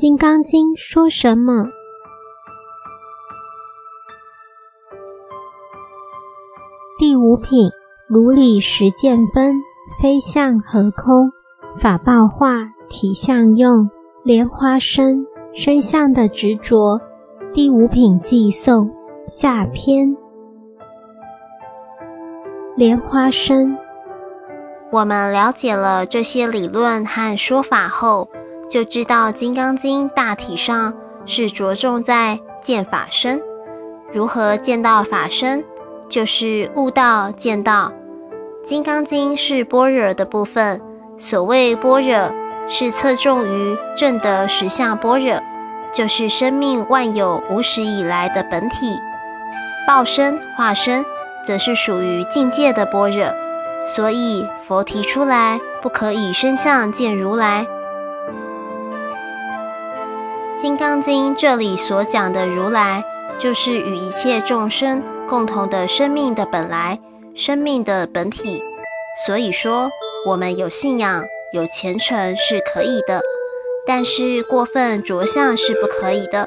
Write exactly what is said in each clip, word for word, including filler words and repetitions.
金刚经说什么？第五品，如理实见分，非相何空，法报化，体相用，莲花生，生相的执着。第五品寄诵下篇。莲花生。我们了解了这些理论和说法后，就知道《金刚经》大体上是着重在见法身。如何见到法身，就是悟道见道。《金刚经》是般若的部分，所谓般若，是侧重于正得实相般若，就是生命万有无始以来的本体。报身、化身，则是属于境界的般若。所以佛提出来不可以身相见如来。金刚经这里所讲的如来，就是与一切众生共同的生命的本来，生命的本体。所以说我们有信仰有虔诚是可以的，但是过分着相是不可以的。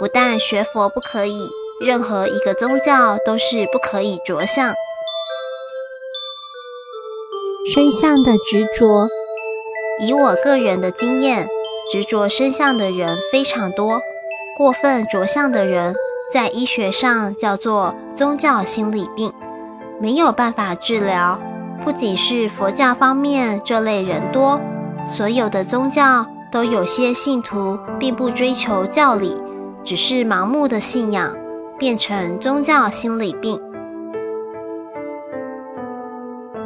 不但学佛不可以，任何一个宗教都是不可以着相。身相的执着，以我个人的经验，执着身相的人非常多，过分着相的人在医学上叫做宗教心理病，没有办法治疗。不仅是佛教方面这类人多，所有的宗教都有些信徒并不追求教理，只是盲目的信仰，变成宗教心理病。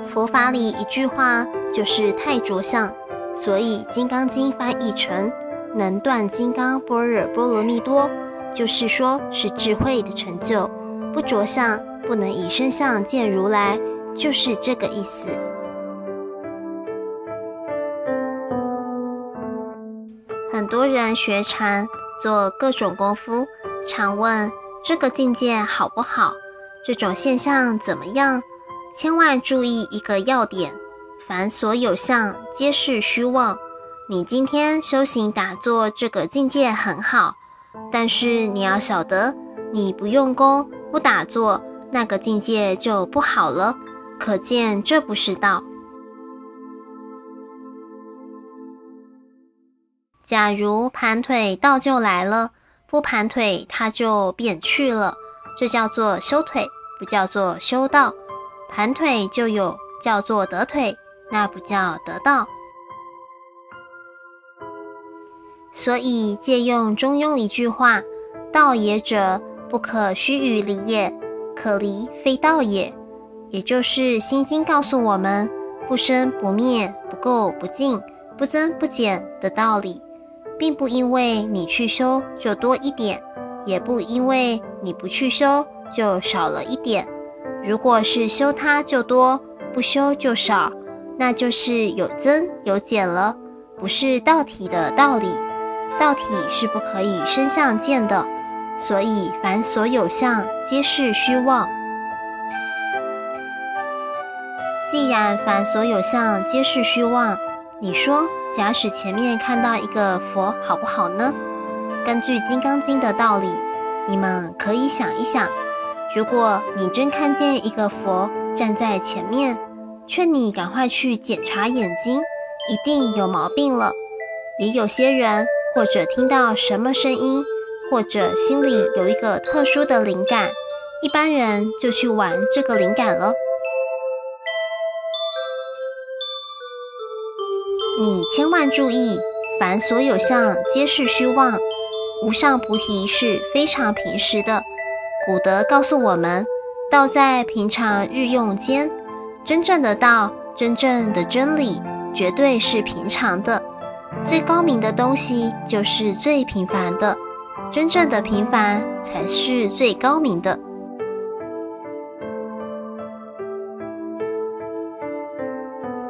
佛法里一句话就是太着相，所以《金刚经》翻译成能断金刚般若波罗蜜多，就是说是智慧的成就。不着相，不能以身相见如来，就是这个意思。很多人学禅，做各种功夫，常问这个境界好不好，这种现象怎么样。千万注意一个要点，凡所有相皆是虚妄。你今天修行打坐这个境界很好，但是你要晓得，你不用功不打坐，那个境界就不好了，可见这不是道。假如盘腿道就来了，不盘腿它就便去了，这叫做修腿，不叫做修道。盘腿就有叫做得腿，那不叫得道。所以借用中庸一句话，道也者，不可须臾离也，可离非道也。也就是心经告诉我们，不生不灭，不垢不净，不增不减的道理，并不因为你去修就多一点，也不因为你不去修就少了一点。如果是修它就多，不修就少，那就是有增有减了，不是道体的道理。道体是不可以身相见的，所以凡所有相皆是虚妄。既然凡所有相皆是虚妄，你说假使前面看到一个佛好不好呢？根据《金刚经》的道理，你们可以想一想，如果你真看见一个佛站在前面，劝你赶快去检查眼睛，一定有毛病了。也有些人或者听到什么声音，或者心里有一个特殊的灵感，一般人就去玩这个灵感了。你千万注意，凡所有相皆是虚妄。无上菩提是非常平时的，古德告诉我们，道在平常日用间，真正的道，真正的真理，绝对是平常的。最高明的东西就是最平凡的，真正的平凡才是最高明的。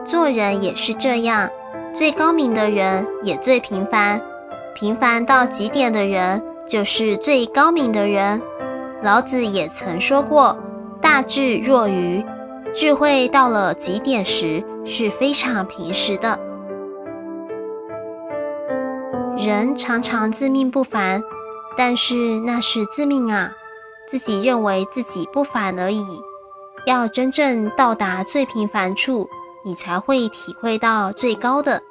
做人也是这样，最高明的人也最平凡，平凡到极点的人就是最高明的人。老子也曾说过，大智若愚，智慧到了极点时是非常平实的。人常常自命不凡，但是那是自命啊，自己认为自己不凡而已。要真正到达最平凡处，你才会体会到最高的。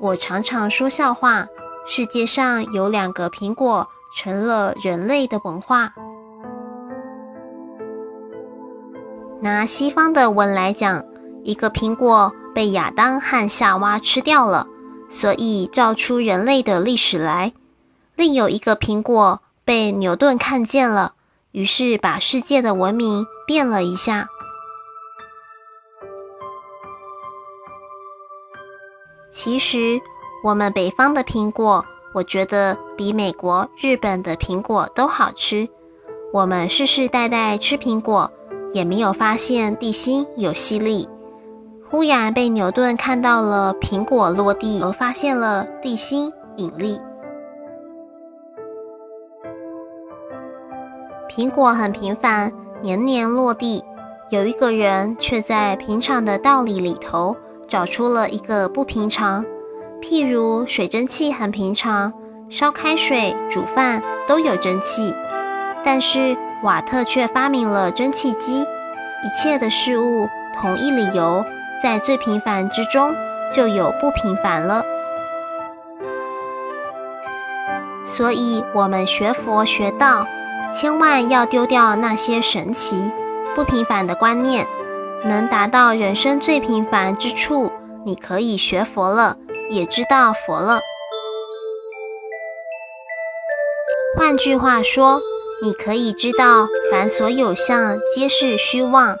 我常常说笑话，世界上有两个苹果成了人类的文化。拿西方的文来讲，一个苹果被亚当和夏娃吃掉了，所以造出人类的历史来。另有一个苹果被牛顿看见了，于是把世界的文明变了一下。其实我们北方的苹果，我觉得比美国、日本的苹果都好吃。我们世世代代吃苹果，也没有发现地心有吸力。忽然被牛顿看到了苹果落地，而发现了地心引力。苹果很平凡，年年落地。有一个人却在平常的道理里头找出了一个不平常，譬如水蒸气很平常，烧开水、煮饭都有蒸汽，但是瓦特却发明了蒸汽机。一切的事物同一理由，在最平凡之中就有不平凡了。所以我们学佛学道，千万要丢掉那些神奇不平凡的观念，能达到人生最平凡之处，你可以学佛了，也知道佛了。换句话说，你可以知道凡所有相皆是虚妄，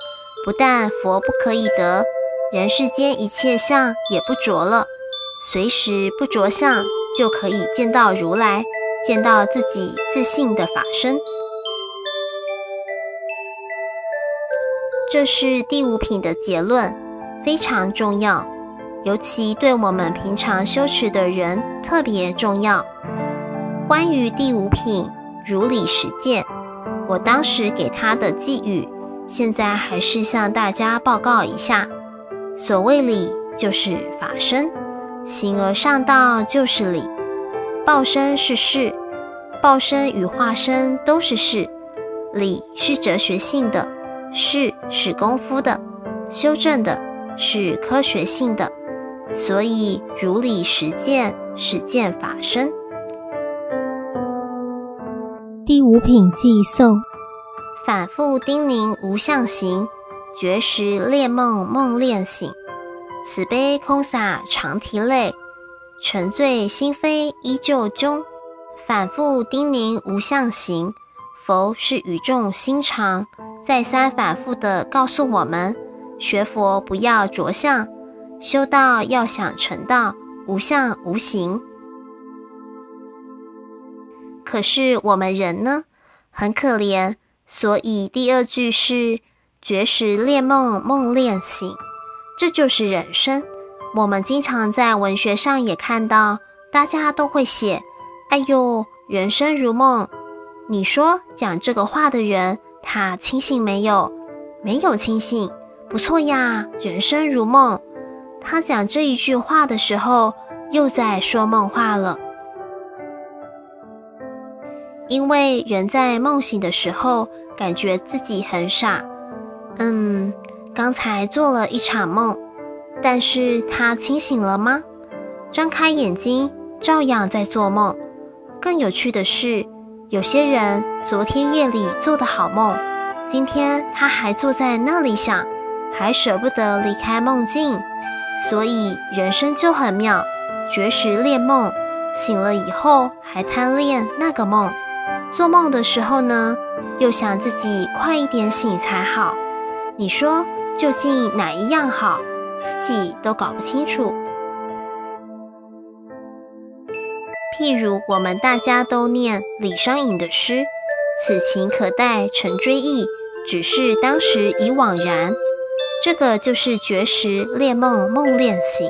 不但佛不可以得，人世间一切相也不着了。随时不着相，就可以见到如来，见到自己自信的法身。这是第五品的结论，非常重要，尤其对我们平常修持的人特别重要。关于第五品如理实践，我当时给他的寄语，现在还是向大家报告一下。所谓理，就是法身，行而上道就是理。报身是事，报身与化身都是事。理是哲学性的，事是功夫的，修正的，是科学性的。所以如理实践，实践法身。第五品寄诵，反复叮咛无相行，觉时烈梦梦恋醒，慈悲空洒常啼泪，沉醉心扉依旧中。反复叮咛无相行，佛是语重心长，再三反复地告诉我们，学佛不要着相，修道要想成道，无相无形。可是我们人呢，很可怜，所以第二句是觉时恋梦梦恋醒，这就是人生。我们经常在文学上也看到，大家都会写，哎呦，人生如梦。你说讲这个话的人，他清醒没有？没有清醒，不错呀，人生如梦。他讲这一句话的时候，又在说梦话了。因为人在梦醒的时候，感觉自己很傻。嗯，刚才做了一场梦，但是他清醒了吗？张开眼睛，照样在做梦。更有趣的是，有些人昨天夜里做的好梦，今天他还坐在那里想，还舍不得离开梦境。所以人生就很妙，觉时恋梦，醒了以后还贪恋那个梦。做梦的时候呢，又想自己快一点醒才好。你说究竟哪一样好，自己都搞不清楚。譬如我们大家都念李商隐的诗，此情可待成追忆，只是当时已惘然，这个就是觉时恋梦梦恋醒。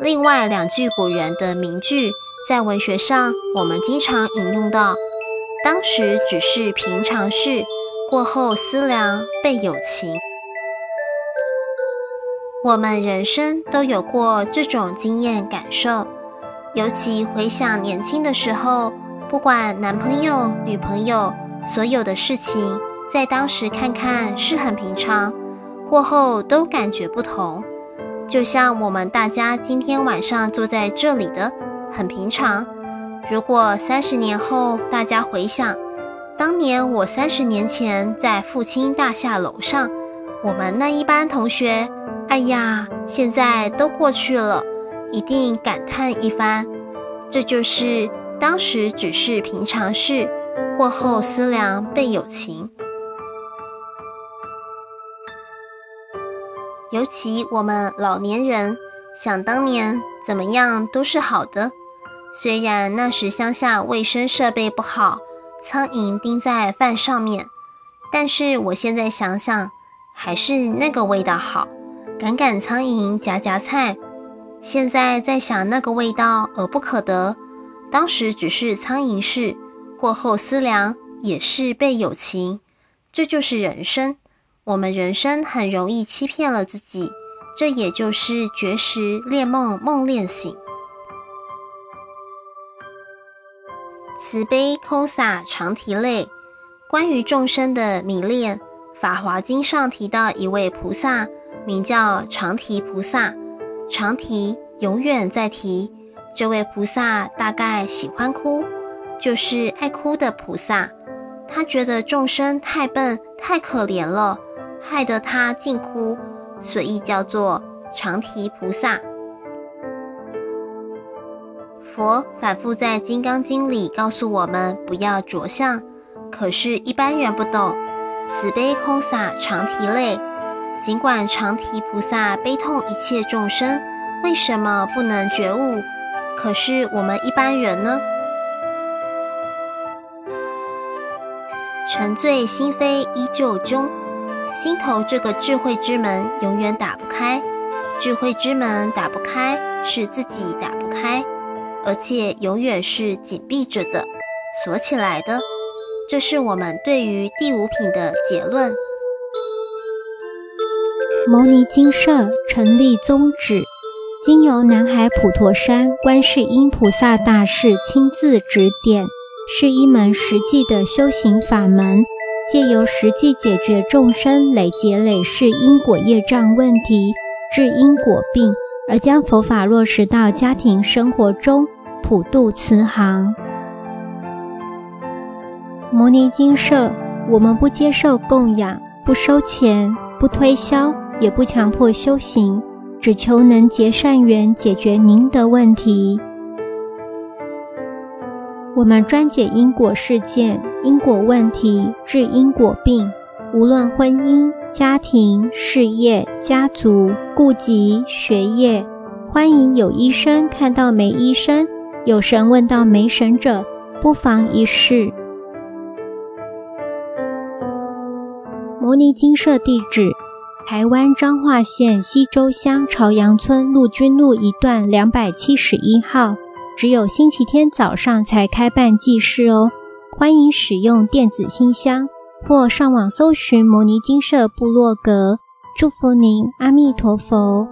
另外两句古人的名句，在文学上我们经常引用到，当时只是平常事，过后思量倍有情。我们人生都有过这种经验感受，尤其回想年轻的时候，不管男朋友、女朋友，所有的事情在当时看看是很平常，过后都感觉不同。就像我们大家今天晚上坐在这里的，很平常。如果三十年后大家回想，当年我三十年前在复兴大厦楼上，我们那一班同学，哎呀，现在都过去了，一定感叹一番。这就是当时只是平常事，过后思量倍有情。尤其我们老年人，想当年怎么样都是好的。虽然那时乡下卫生设备不好，苍蝇叮在饭上面，但是我现在想想，还是那个味道好，赶赶苍蝇，夹夹菜。现在在想那个味道而不可得，当时只是苍蝇事，过后思量也是倍有情。这就是人生，我们人生很容易欺骗了自己，这也就是绝食、恋梦、梦恋醒。慈悲空洒常提泪，关于众生的迷恋，法华经上提到一位菩萨，名叫常提菩萨。常提永远在提，这位菩萨大概喜欢哭，就是爱哭的菩萨。他觉得众生太笨太可怜了，害得他尽哭，所以叫做常提菩萨。佛反复在《金刚经》里告诉我们不要着相，可是一般人不懂。慈悲空洒常提泪，尽管常提菩萨悲痛一切众生，为什么不能觉悟？可是我们一般人呢？沉醉心扉依旧扃，心头这个智慧之门永远打不开。智慧之门打不开，是自己打不开，而且永远是紧闭着的，锁起来的。这是我们对于第五品的结论。牟尼精舍成立宗旨，经由南海普陀山观世音菩萨大士亲自指点，是一门实际的修行法门，借由实际解决众生累劫累世因果业障问题，治因果病，而将佛法落实到家庭生活中，普度慈航。牟尼精舍，我们不接受供养，不收钱，不推销，也不强迫修行，只求能结善缘，解决您的问题。我们专解因果事件、因果问题，治因果病，无论婚姻、家庭、事业、家族、顾及、学业，欢迎有医生看到没医生，有神问到没神者，不妨一试。牟尼精舍地址：台湾彰化县溪州乡朝阳村陆军路一段二七一号，只有星期天早上才开办祭事哦，欢迎使用电子信箱或上网搜寻牟尼精舍部落格。祝福您，阿弥陀佛。